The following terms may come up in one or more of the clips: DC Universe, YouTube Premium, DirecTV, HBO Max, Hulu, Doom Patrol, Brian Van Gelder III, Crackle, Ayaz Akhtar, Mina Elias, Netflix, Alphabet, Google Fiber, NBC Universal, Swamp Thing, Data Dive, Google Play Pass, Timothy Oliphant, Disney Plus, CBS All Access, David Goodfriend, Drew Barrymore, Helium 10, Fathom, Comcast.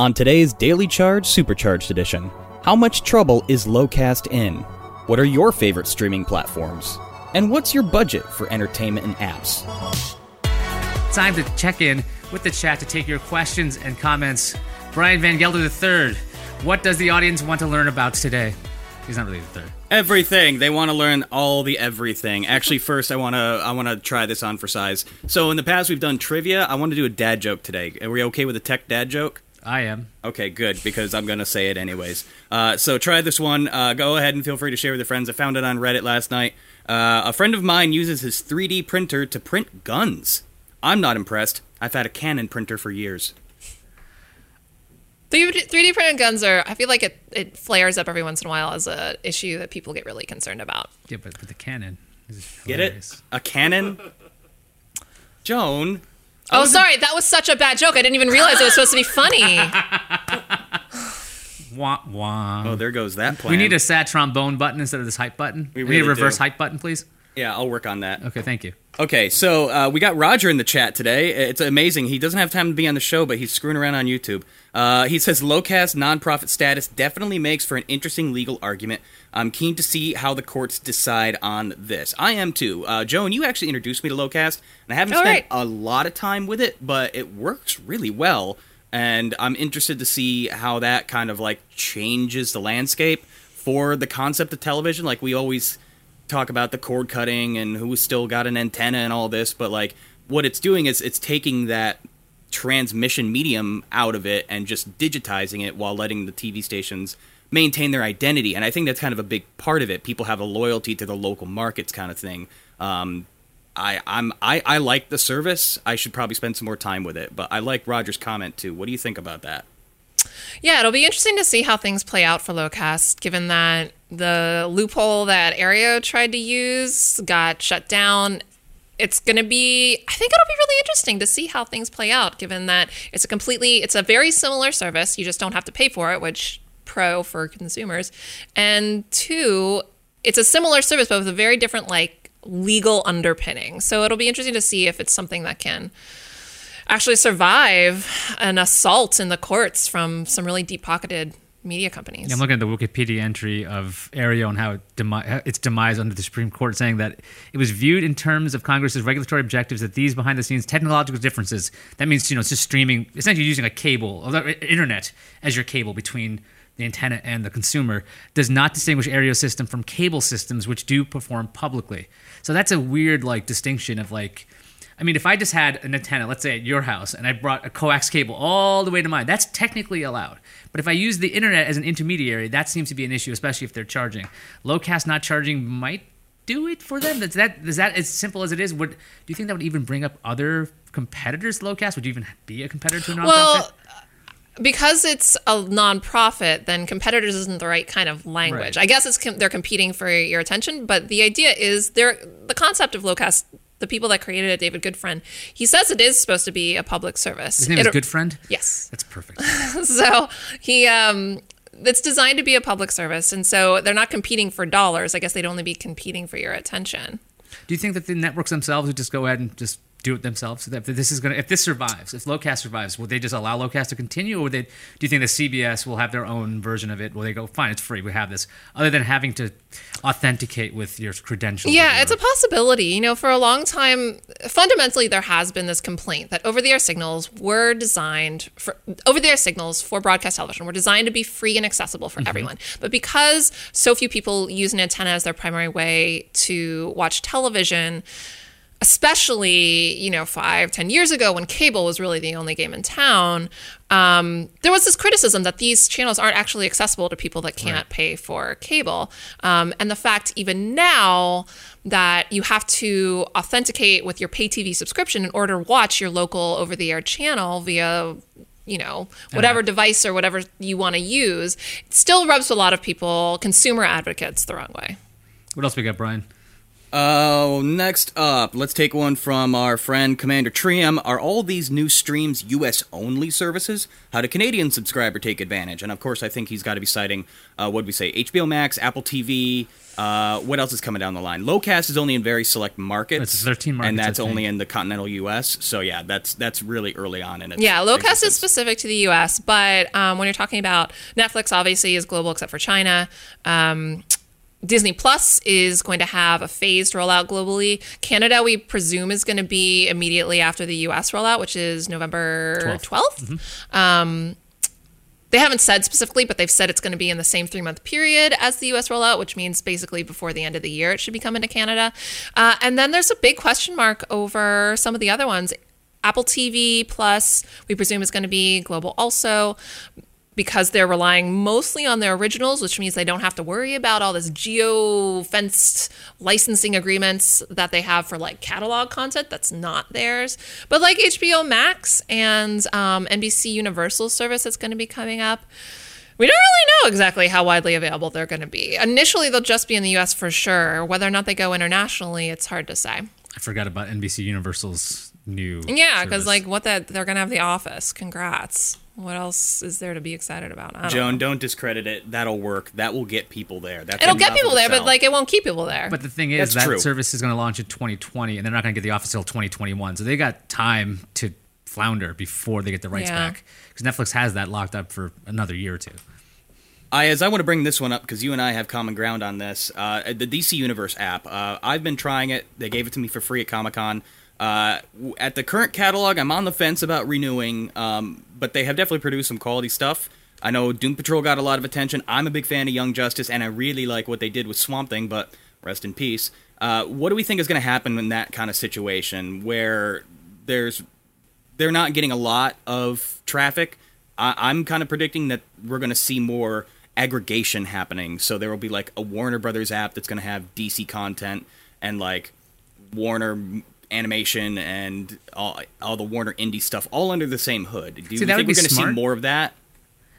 On today's Daily Charge Supercharged Edition, how much trouble is Locast in? What are your favorite streaming platforms? And what's your budget for entertainment and apps? Time to check in with the chat to take your questions and comments. Brian Van Gelder III, what does the audience want to learn about today? He's not really the third. Everything. They want to learn all the everything. Actually, first, I want to try this on for size. So in the past, we've done trivia. I want to do a dad joke today. Are we okay with a tech dad joke? I am. Okay, good, because I'm going to say it anyways. So try this one. Go ahead and feel free to share with your friends. I found it on Reddit last night. A friend of mine uses his 3D printer to print guns. I'm not impressed. I've had a Canon printer for years. 3D printed guns are, I feel like it flares up every once in a while as an issue that people get really concerned about. Yeah, but the Canon. Get it? A Canon? Joan? Oh, sorry. That was such a bad joke. I didn't even realize it was supposed to be funny. Wah, wah. Oh, there goes that plan. We need a sad trombone button instead of this hype button. We need a reverse hype button, please. Yeah, I'll work on that. Okay, thank you. Okay, so we got Roger in the chat today. It's amazing. He doesn't have time to be on the show, but he's screwing around on YouTube. He says, Locast nonprofit status definitely makes for an interesting legal argument. I'm keen to see how the courts decide on this. I am too. Joan, you actually introduced me to Locast, and I haven't spent a lot of time with it, but it works really well. And I'm interested to see how that kind of like changes the landscape for the concept of television. Like we always talk about the cord cutting and who's still got an antenna and all this, but like what it's doing is it's taking that transmission medium out of it and just digitizing it while letting the TV stations maintain their identity. And I think that's kind of a big part of it. People have a loyalty to the local markets kind of thing. I like the service. I should probably spend some more time with it, but I like Roger's comment too. What do you think about that? Yeah, it'll be interesting to see how things play out for Locast, given that the loophole that Aereo tried to use got shut down. I think it'll be really interesting to see how things play out, given that it's a very similar service. You just don't have to pay for it, which pro for consumers. And two, it's a similar service, but with a very different, like, legal underpinning. So it'll be interesting to see if it's something that can actually survive an assault in the courts from some really deep-pocketed media companies. Yeah, I'm looking at the Wikipedia entry of Aereo and how its demise under the Supreme Court, saying that it was viewed in terms of Congress's regulatory objectives that these behind-the-scenes technological differences, that means, you know, it's just streaming, essentially using a cable, or internet as your cable between the antenna and the consumer, does not distinguish Aereo system from cable systems which do perform publicly. So that's a weird, like, distinction of, like, I mean, if I just had an antenna, let's say at your house, and I brought a coax cable all the way to mine, that's technically allowed. But if I use the internet as an intermediary, that seems to be an issue, especially if they're charging. Locast not charging might do it for them. Is that as simple as it is? Do you think that would even bring up other competitors to Locast? Would you even be a competitor to a nonprofit? Well, because it's a nonprofit, then competitors isn't the right kind of language. Right. I guess they're competing for your attention, but the idea is the concept of Locast. The people that created it, David Goodfriend, he says it is supposed to be a public service. His name is Goodfriend? Yes. That's perfect. So it's designed to be a public service, and so they're not competing for dollars. I guess they'd only be competing for your attention. Do you think that the networks themselves would just go ahead and just do it themselves? So that if this survives, if Locast survives, will they just allow Locast to continue, or do you think that CBS will have their own version of it? Will they go, fine, it's free, we have this, other than having to authenticate with your credentials? Yeah, it's a possibility. You know, for a long time, fundamentally, there has been this complaint that over-the-air signals for broadcast television were designed to be free and accessible for everyone. But because so few people use an antenna as their primary way to watch television, especially, you know, 5-10 years ago when cable was really the only game in town, there was this criticism that these channels aren't actually accessible to people that can't pay for cable. And the fact even now that you have to authenticate with your pay TV subscription in order to watch your local over-the-air channel via, you know, whatever device or whatever you want to use, it still rubs a lot of people, consumer advocates, the wrong way. What else we got, Brian? Next up, let's take one from our friend Commander Trium. Are all these new streams US-only services? How do Canadian subscriber take advantage? And of course, I think he's got to be citing, what did we say, HBO Max, Apple TV, what else is coming down the line? Locast is only in very select markets. That's 13 markets, and that's only in the continental U.S., so yeah, that's really early on in it. Yeah, Locast is specific to the U.S., but when you're talking about Netflix, obviously, is global except for China. Disney Plus is going to have a phased rollout globally. Canada, we presume, is going to be immediately after the U.S. rollout, which is November 12th. Mm-hmm. They haven't said specifically, but they've said it's going to be in the same 3-month period as the U.S. rollout, which means basically before the end of the year it should be coming to Canada. And then there's a big question mark over some of the other ones. Apple TV Plus, we presume, is going to be global also, because they're relying mostly on their originals, which means they don't have to worry about all this geo-fenced licensing agreements that they have for, like, catalog content that's not theirs. But, like, HBO Max and NBC Universal service that's going to be coming up, we don't really know exactly how widely available they're going to be. Initially, they'll just be in the U.S. for sure. Whether or not they go internationally, it's hard to say. I forgot about NBC Universal's new service. Because, like, they're going to have The Office. Congrats. What else is there to be excited about? Joan, don't discredit it. That'll work. That will get people there. It'll get people there, but like it won't keep people there. But the thing is, that service is going to launch in 2020, and they're not going to get The Office till 2021. So they got time to flounder before they get the rights back, because Netflix has that locked up for another year or two. I want to bring this one up because you and I have common ground on this. The DC Universe app. I've been trying it. They gave it to me for free at Comic-Con. At the current catalog, I'm on the fence about renewing, but they have definitely produced some quality stuff. I know Doom Patrol got a lot of attention. I'm a big fan of Young Justice, and I really like what they did with Swamp Thing, but rest in peace. What do we think is going to happen in that kind of situation where they're not getting a lot of traffic? I'm kind of predicting that we're going to see more aggregation happening. So there will be like a Warner Brothers app that's going to have DC content and like Warner animation and all the Warner indie stuff all under the same hood. Do you think we're going to see more of that?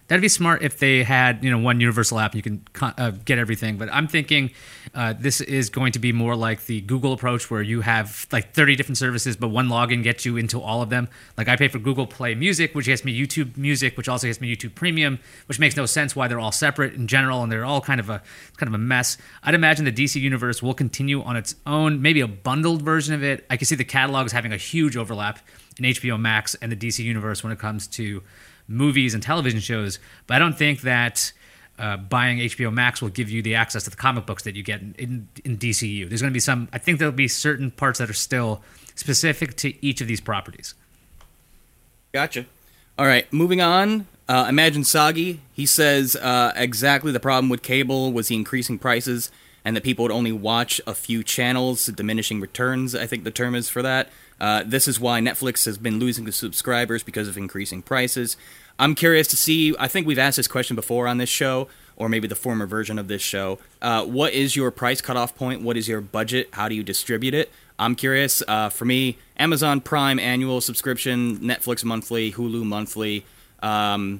That'd be smart if they had, one universal app and you can get everything. But I'm thinking this is going to be more like the Google approach where you have like 30 different services, but one login gets you into all of them. Like I pay for Google Play Music, which gets me YouTube Music, which also gets me YouTube Premium, which makes no sense why they're all separate in general, and they're all kind of a mess. I'd imagine the DC Universe will continue on its own, maybe a bundled version of it. I can see the catalogs having a huge overlap in HBO Max and the DC Universe when it comes to movies and television shows, but I don't think that buying HBO Max will give you the access to the comic books that you get in DCU. There's going to be some, I think there'll be certain parts that are still specific to each of these properties. Gotcha. All right, moving on. Imagine Soggy. He says exactly the problem with cable was the increasing prices and that people would only watch a few channels, diminishing returns, I think the term is for that. This is why Netflix has been losing the subscribers because of increasing prices. I'm curious to see, I think we've asked this question before on this show, or maybe the former version of this show. What is your price cutoff point? What is your budget? How do you distribute it? I'm curious. For me, Amazon Prime annual subscription, Netflix monthly, Hulu monthly, and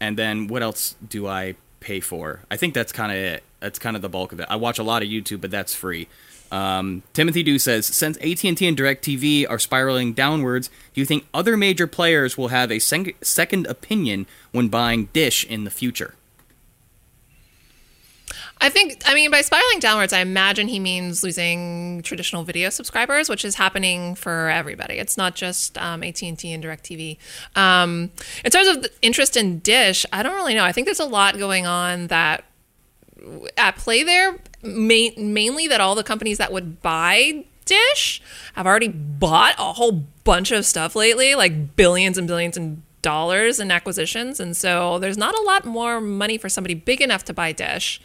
then what else do I pay for? I think that's kind of it. That's kind of the bulk of it. I watch a lot of YouTube, but that's free. Timothy Dew says, since AT&T and DirecTV are spiraling downwards, do you think other major players will have a second opinion when buying Dish in the future? I mean, by spiraling downwards, I imagine he means losing traditional video subscribers, which is happening for everybody. It's not just AT&T and DirecTV. In terms of the interest in Dish, I don't really know. I think there's a lot going on that at play there, mainly that all the companies that would buy Dish have already bought a whole bunch of stuff lately, like billions and billions and dollars in acquisitions. And so there's not a lot more money for somebody big enough to buy Dish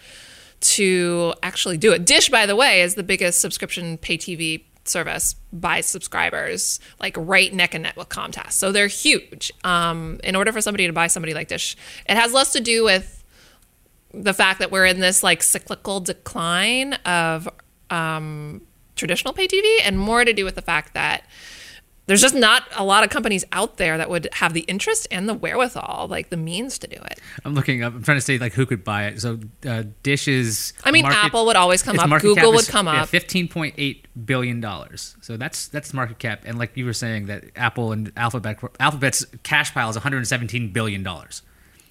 to actually do it. Dish, by the way, is the biggest subscription pay TV service by subscribers, like right neck and neck with Comcast. So they're huge. In order for somebody to buy somebody like Dish, it has less to do with the fact that we're in this like cyclical decline of traditional pay TV and more to do with the fact that There's just not a lot of companies out there that would have the interest and the wherewithal, like the means to do it. I'm looking up. I'm trying to see like who could buy it. So Dish's. I mean, market, Apple would always come up. Google would come up. $15.8 billion. So that's market cap. And like you were saying, that Apple and Alphabet's cash pile is $117 billion.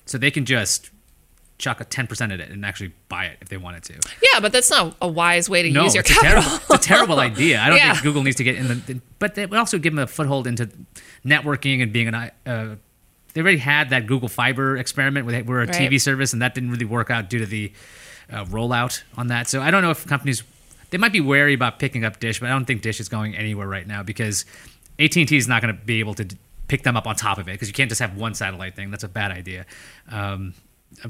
So they can just chuck a 10% at it and actually buy it if they wanted to. Yeah, but that's not a wise way to use your capital. It's a terrible idea. I don't think Google needs to get in the... But it would also give them a foothold into networking and being an... they already had that Google Fiber experiment where they were a TV service, and that didn't really work out due to the rollout on that. So I don't know if companies... They might be wary about picking up Dish, but I don't think Dish is going anywhere right now because AT&T is not going to be able to pick them up on top of it because you can't just have one satellite thing. That's a bad idea. I'm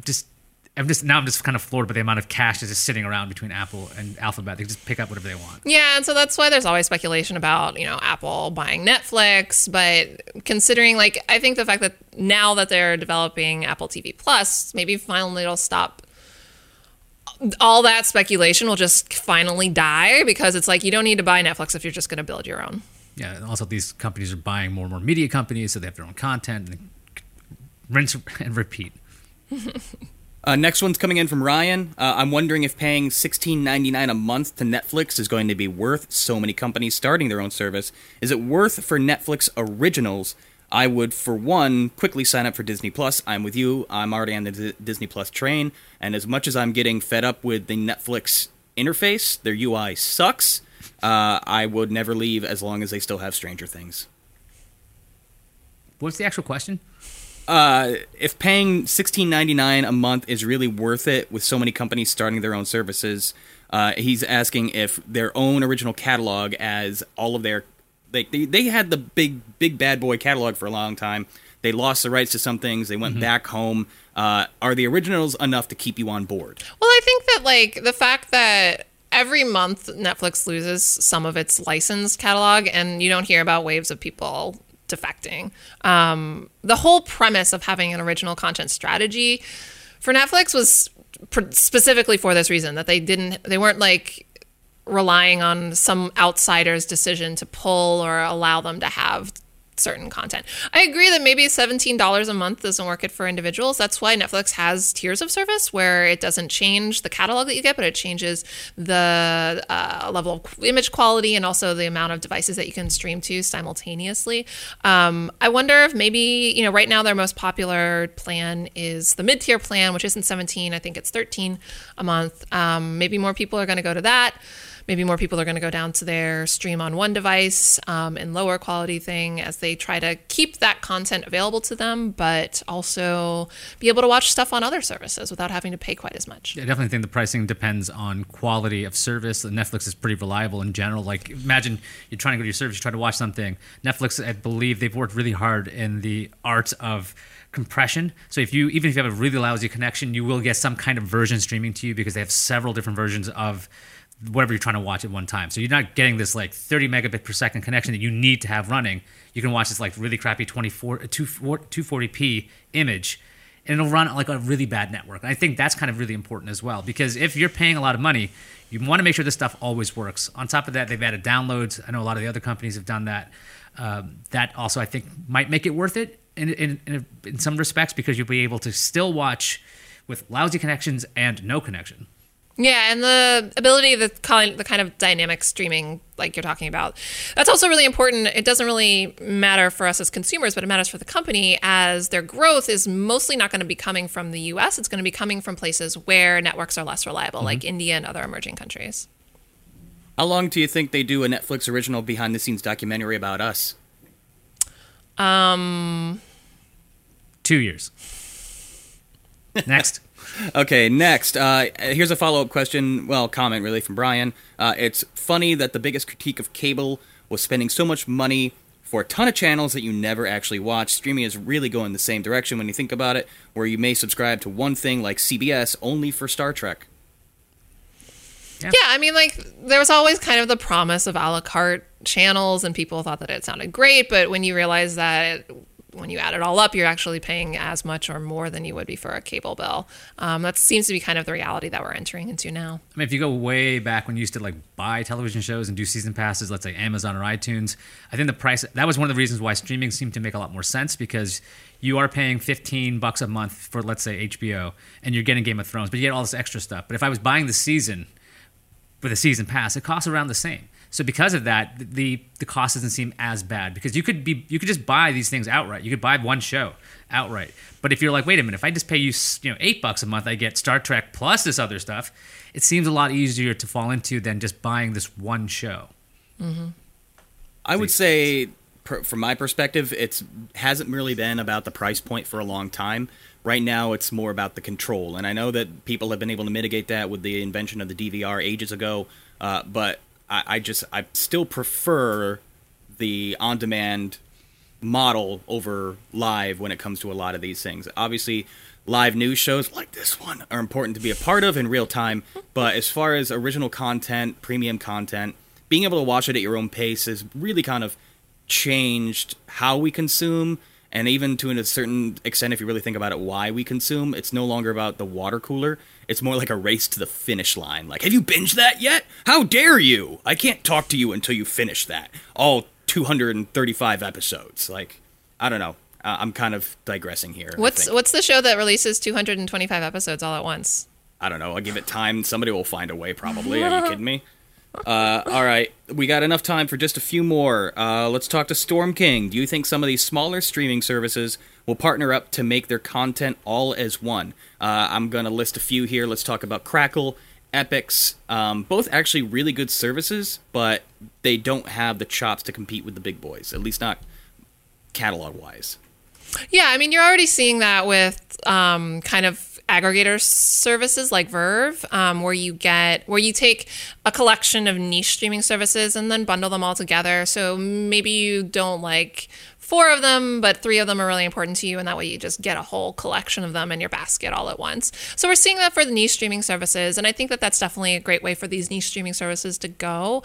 just kind of floored by the amount of cash that's just sitting around between Apple and Alphabet. They can just pick up whatever they want. Yeah, and so that's why there's always speculation about, Apple buying Netflix, but considering, I think the fact that now that they're developing Apple TV Plus, maybe finally it'll stop. All that speculation will just finally die because it's you don't need to buy Netflix if you're just going to build your own. Yeah, and also these companies are buying more and more media companies, so they have their own content, and rinse and repeat. Next one's coming in from Ryan. I'm wondering if paying $16.99 a month to Netflix is going to be worth so many companies starting their own service. Is it worth for Netflix originals? I would, for one, quickly sign up for Disney Plus. I'm with you. I'm already on the Disney Plus train. And as much as I'm getting fed up with the Netflix interface, their UI sucks. I would never leave as long as they still have Stranger Things. What's the actual question? If paying $16.99 a month is really worth it with so many companies starting their own services, he's asking if their own original catalog, as all of their... They had the big bad boy catalog for a long time. They lost the rights to some things. They went back home. Are the originals enough to keep you on board? Well, I think that, the fact that... Every month, Netflix loses some of its licensed catalog, and you don't hear about waves of people defecting. The whole premise of having an original content strategy for Netflix was specifically for this reason, that they weren't relying on some outsider's decision to pull or allow them to have certain content. I agree that maybe $17 a month doesn't work it for individuals. That's why Netflix has tiers of service where it doesn't change the catalog that you get, but it changes the level of image quality and also the amount of devices that you can stream to simultaneously. I wonder if maybe, right now their most popular plan is the mid-tier plan, which isn't $17, I think it's $13 a month. Maybe more people are going to go to that. Maybe more people are going to go down to their stream on one device and lower quality thing as they try to keep that content available to them, but also be able to watch stuff on other services without having to pay quite as much. Yeah, I definitely think the pricing depends on quality of service. Netflix is pretty reliable in general. Imagine you're trying to go to your service, you try to watch something. Netflix, I believe, they've worked really hard in the art of compression. So even if you have a really lousy connection, you will get some kind of version streaming to you because they have several different versions of whatever you're trying to watch at one time. So you're not getting this 30 megabit per second connection that you need to have running. You can watch this really crappy 240p image, and it'll run on a really bad network. And I think that's kind of really important as well, because if you're paying a lot of money, you want to make sure this stuff always works. On top of that, they've added downloads. I know a lot of the other companies have done that. That also, I think, might make it worth it in some respects, because you'll be able to still watch with lousy connections and no connection. Yeah, and the ability, the kind of dynamic streaming you're talking about, that's also really important. It doesn't really matter for us as consumers, but it matters for the company, as their growth is mostly not going to be coming from the U.S. It's going to be coming from places where networks are less reliable, like India and other emerging countries. How long do you think they do a Netflix original behind-the-scenes documentary about us? 2 years. Next. Okay, next. Here's a follow-up question, comment really, from Brian. It's funny that the biggest critique of cable was spending so much money for a ton of channels that you never actually watch. Streaming is really going the same direction when you think about it, where you may subscribe to one thing like CBS only for Star Trek. Yeah, I mean, there was always kind of the promise of a la carte channels, and people thought that it sounded great, but when you realize that when you add it all up, you're actually paying as much or more than you would be for a cable bill. That seems to be kind of the reality that we're entering into now. I mean, if you go way back when you used to like buy television shows and do season passes, let's say Amazon or iTunes, I think the price, that was one of the reasons why streaming seemed to make a lot more sense, because you are paying $15 a month for, let's say, HBO, and you're getting Game of Thrones, but you get all this extra stuff. But if I was buying the season with a season pass, it costs around the same. So because of that, the cost doesn't seem as bad, because you could just buy these things outright. You could buy one show outright. But if you're like, wait a minute, if I just pay you know $8 a month, I get Star Trek plus this other stuff. It seems a lot easier to fall into than just buying this one show. Mm-hmm. I would say, from my perspective, it hasn't really been about the price point for a long time. Right now, it's more about the control, and I know that people have been able to mitigate that with the invention of the DVR ages ago, but I still prefer the on-demand model over live when it comes to a lot of these things. Obviously, live news shows like this one are important to be a part of in real time, but as far as original content, premium content, being able to watch it at your own pace has really kind of changed how we consume, and even to a certain extent, if you really think about it, why we consume. It's no longer about the water cooler. It's more like a race to the finish line. Like, have you binged that yet? How dare you? I can't talk to you until you finish that. All 235 episodes. Like, I don't know. I'm kind of digressing here. What's the show that releases 225 episodes all at once? I don't know. I'll give it time. Somebody will find a way, probably. Are you kidding me? All right, we got enough time for just a few more. Let's talk to Storm King. Do you think some of these smaller streaming services will partner up to make their content all as one? I'm going to list a few here. Let's talk about Crackle, Epix, both actually really good services, but they don't have the chops to compete with the big boys, at least not catalog-wise. Yeah, I mean, you're already seeing that with kind of aggregator services like Verve, where you take a collection of niche streaming services and then bundle them all together. So maybe you don't like 4 of them, but 3 of them are really important to you, and that way you just get a whole collection of them in your basket all at once. So we're seeing that for the niche streaming services, and I think that that's definitely a great way for these niche streaming services to go,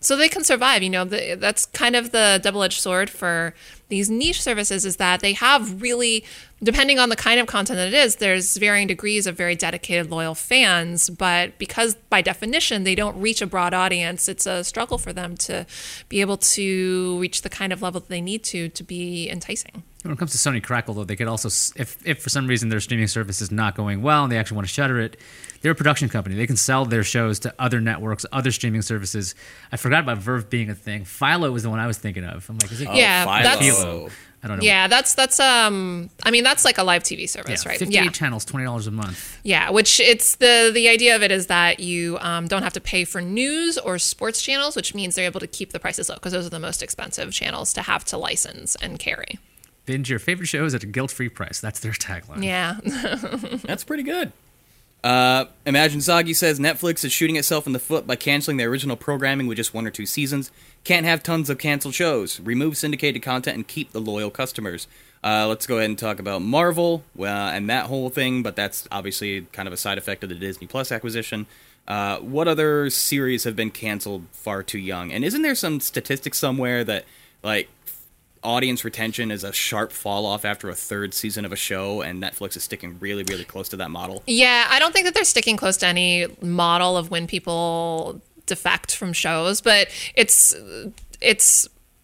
so they can survive. You know, that's kind of the double-edged sword for these niche services, is that they have really, depending on the kind of content that it is, there's varying degrees of very dedicated, loyal fans, but because by definition they don't reach a broad audience, it's a struggle for them to be able to reach the kind of level that they need to be enticing. When it comes to Sony Crackle, though, they could also, if for some reason their streaming service is not going well and they actually want to shutter it, they're a production company. They can sell their shows to other networks, other streaming services. I forgot about Verve being a thing. Philo was the one I was thinking of. I'm like, is it? Yeah, Philo. I don't know. Yeah, that's like a live TV service, right? 58 channels, $20 a month. Yeah, which it's the idea of it is that you don't have to pay for news or sports channels, which means they're able to keep the prices low because those are the most expensive channels to have to license and carry. Binge your favorite shows at a guilt-free price. That's their tagline. Yeah. That's pretty good. Imagine Soggy says Netflix is shooting itself in the foot by canceling their original programming with just 1 or 2 seasons. Can't have tons of canceled shows. Remove syndicated content and keep the loyal customers. Let's go ahead and talk about Marvel and that whole thing, but that's obviously kind of a side effect of the Disney Plus acquisition. What other series have been canceled far too young? And isn't there some statistic somewhere that, like, audience retention is a sharp fall off after a 3rd season of a show, and Netflix is sticking really, really close to that model? Yeah, I don't think that they're sticking close to any model of when people defect from shows, but it's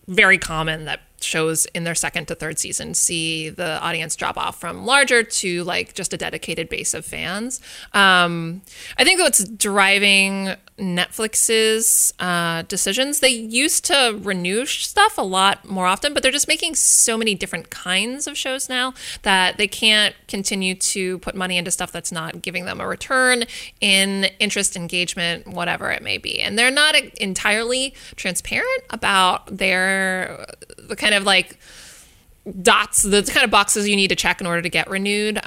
very common that shows in their 2nd to 3rd season see the audience drop off from larger to like just a dedicated base of fans. I think what's driving Netflix's decisions, they used to renew stuff a lot more often, but they're just making so many different kinds of shows now that they can't continue to put money into stuff that's not giving them a return in interest, engagement, whatever it may be. And they're not entirely transparent about the kind of like dots, the kind of boxes you need to check in order to get renewed.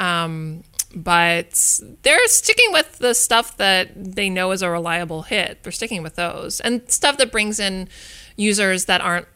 But they're sticking with the stuff that they know is a reliable hit. They're sticking with those. And stuff that brings in users that aren't,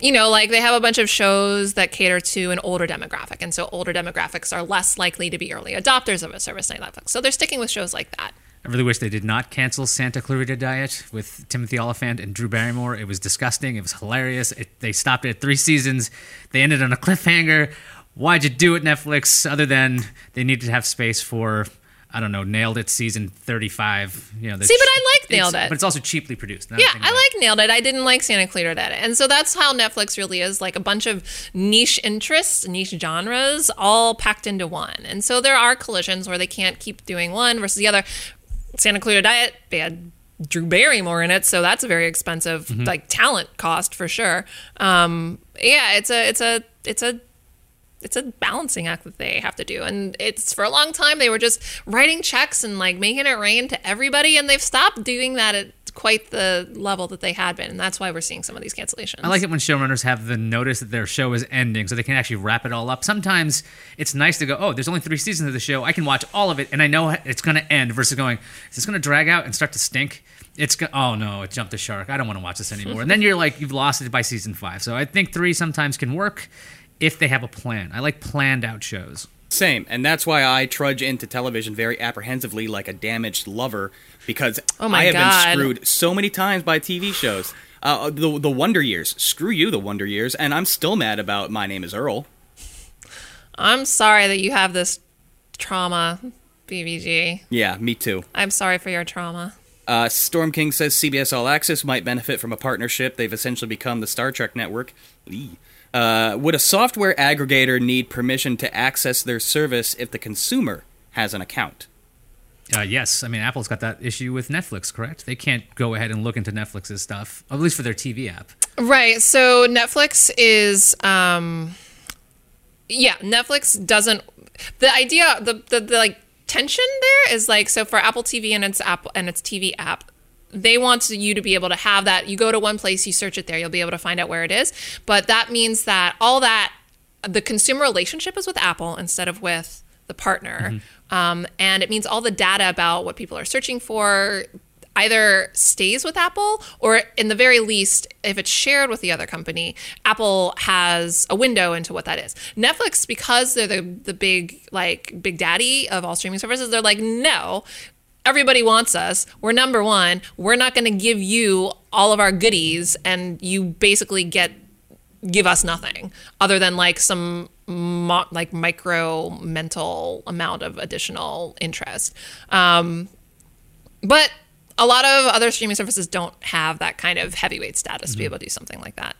you know, like they have a bunch of shows that cater to an older demographic. And so older demographics are less likely to be early adopters of a service like Netflix. So they're sticking with shows like that. I really wish they did not cancel Santa Clarita Diet with Timothy Oliphant and Drew Barrymore. It was disgusting. It was hilarious. They stopped it at 3 seasons. They ended on a cliffhanger. Why'd you do it, Netflix? Other than they needed to have space for, I don't know, Nailed It season 35. You know, see, but I like Nailed It. But it's also cheaply produced. Yeah, I like Nailed It. I didn't like Santa Clarita Diet. And so that's how Netflix really is, like a bunch of niche interests, niche genres, all packed into one. And so there are collisions where they can't keep doing one versus the other. Santa Clarita Diet, they had Drew Barrymore in it, so that's a very expensive like talent cost for sure. Yeah, it's a balancing act that they have to do, and it's for a long time they were just writing checks and like making it rain to everybody, and they've stopped doing that at quite the level that they had been, and that's why we're seeing some of these cancellations. I like it when showrunners have the notice that their show is ending so they can actually wrap it all up. Sometimes it's nice to go, oh, there's only 3 seasons of the show, I can watch all of it and I know it's going to end, versus going, is this going to drag out and start to stink? Oh no, it jumped the shark, I don't want to watch this anymore. And then you're like, you've lost it by season 5. So I think 3 sometimes can work if they have a plan. I like planned out shows. Same, and that's why I trudge into television very apprehensively like a damaged lover, because I have been screwed so many times by TV shows. The Wonder Years. Screw you, The Wonder Years. And I'm still mad about My Name is Earl. I'm sorry that you have this trauma, BBG. Yeah, me too. I'm sorry for your trauma. Storm King says CBS All Access might benefit from a partnership. They've essentially become the Star Trek network. Eee. Would a software aggregator need permission to access their service if the consumer has an account? Yes. I mean, Apple's got that issue with Netflix, correct? They can't go ahead and look into Netflix's stuff, at least for their TV app. Right. So Netflix is... Netflix doesn't... The idea, the like tension there is like, so for Apple TV and its TV app, they want you to be able to have that. You go to one place, you search it there, you'll be able to find out where it is. But that means that all that, the consumer relationship is with Apple instead of with the partner. Mm-hmm. And it means all the data about what people are searching for either stays with Apple, or in the very least, if it's shared with the other company, Apple has a window into what that is. Netflix, because they're the big, like, big daddy of all streaming services, they're like, no, everybody wants us. We're number one. We're not going to give you all of our goodies, and you basically give us nothing other than like some micro mental amount of additional interest. But a lot of other streaming services don't have that kind of heavyweight status to be able to do something like that.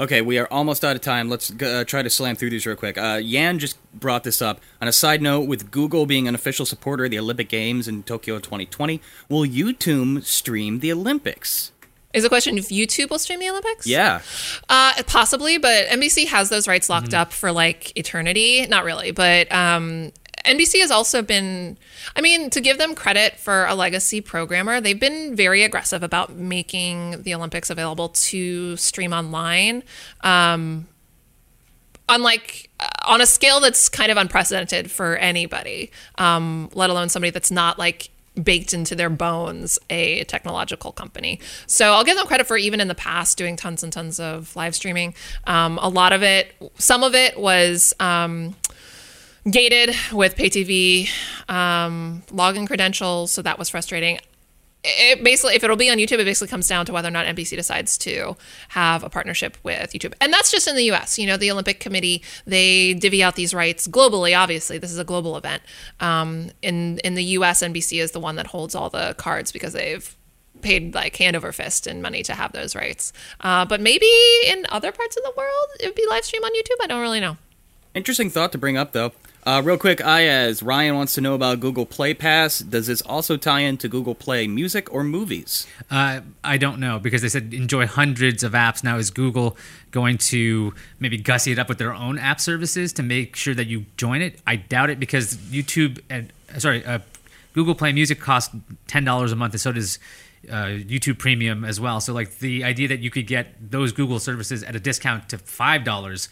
Okay, we are almost out of time. Let's try to slam through these real quick. Yan just brought this up. On a side note, with Google being an official supporter of the Olympic Games in Tokyo 2020, will YouTube stream the Olympics? Is the question if YouTube will stream the Olympics? Yeah. Possibly, but NBC has those rights locked up for, like, eternity. Not really, but... NBC has also been, I mean, to give them credit for a legacy programmer, they've been very aggressive about making the Olympics available to stream online. On a scale that's kind of unprecedented for anybody, let alone somebody that's not like baked into their bones a technological company. So I'll give them credit for even in the past doing tons and tons of live streaming. A lot of it, some of it was... gated with pay TV, login credentials, so that was frustrating. It basically, if it'll be on YouTube, it basically comes down to whether or not NBC decides to have a partnership with YouTube, and that's just in the U.S. You know, the Olympic Committee, they divvy out these rights globally. Obviously, this is a global event. In the U.S., NBC is the one that holds all the cards because they've paid like hand over fist in money to have those rights. But maybe in other parts of the world, it would be live stream on YouTube. I don't really know. Interesting thought to bring up, though. Real quick, Ryan wants to know about Google Play Pass. Does this also tie into Google Play Music or movies? I don't know, because they said enjoy hundreds of apps. Now, is Google going to maybe gussy it up with their own app services to make sure that you join it? I doubt it, because Google Play Music costs $10 a month, and so does YouTube Premium as well. So, like, the idea that you could get those Google services at a discount to $5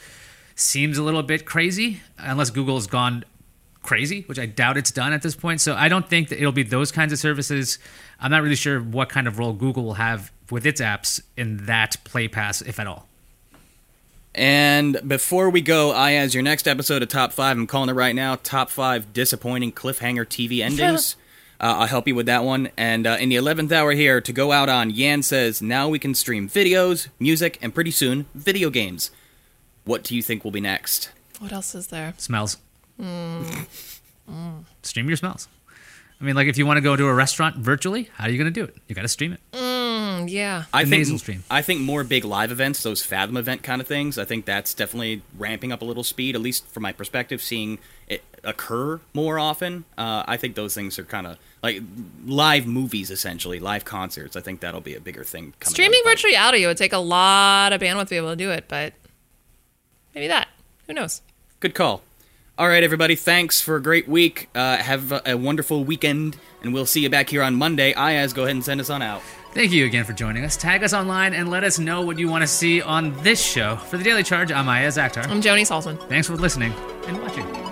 seems a little bit crazy, unless Google's gone crazy, which I doubt it's done at this point. So I don't think that it'll be those kinds of services. I'm not really sure what kind of role Google will have with its apps in that Play Pass, if at all. And before we go, Ayaz, your next episode of Top 5, I'm calling it right now, Top 5 Disappointing Cliffhanger TV Endings. I'll help you with that one. And in the 11th hour here, to go out on, Yan says, now we can stream videos, music, and pretty soon, video games. What do you think will be next? What else is there? Smells. Stream your smells. I mean, like, if you want to go to a restaurant virtually, how are you going to do it? You got to stream it. Yeah. I think more big live events, those Fathom event kind of things, I think that's definitely ramping up a little speed, at least from my perspective, seeing it occur more often. I think those things are kind of like live movies, essentially, live concerts. I think that'll be a bigger thing coming. Streaming virtual reality would take a lot of bandwidth to be able to do it, but maybe that. Who knows? Good call. All right, everybody, thanks for a great week. Have a wonderful weekend, and we'll see you back here on Monday. Ayaz, go ahead and send us on out. Thank you again for joining us. Tag us online and let us know what you want to see on this show. For The Daily Charge, I'm Ayaz Akhtar. I'm Joni Saltzman. Thanks for listening and watching.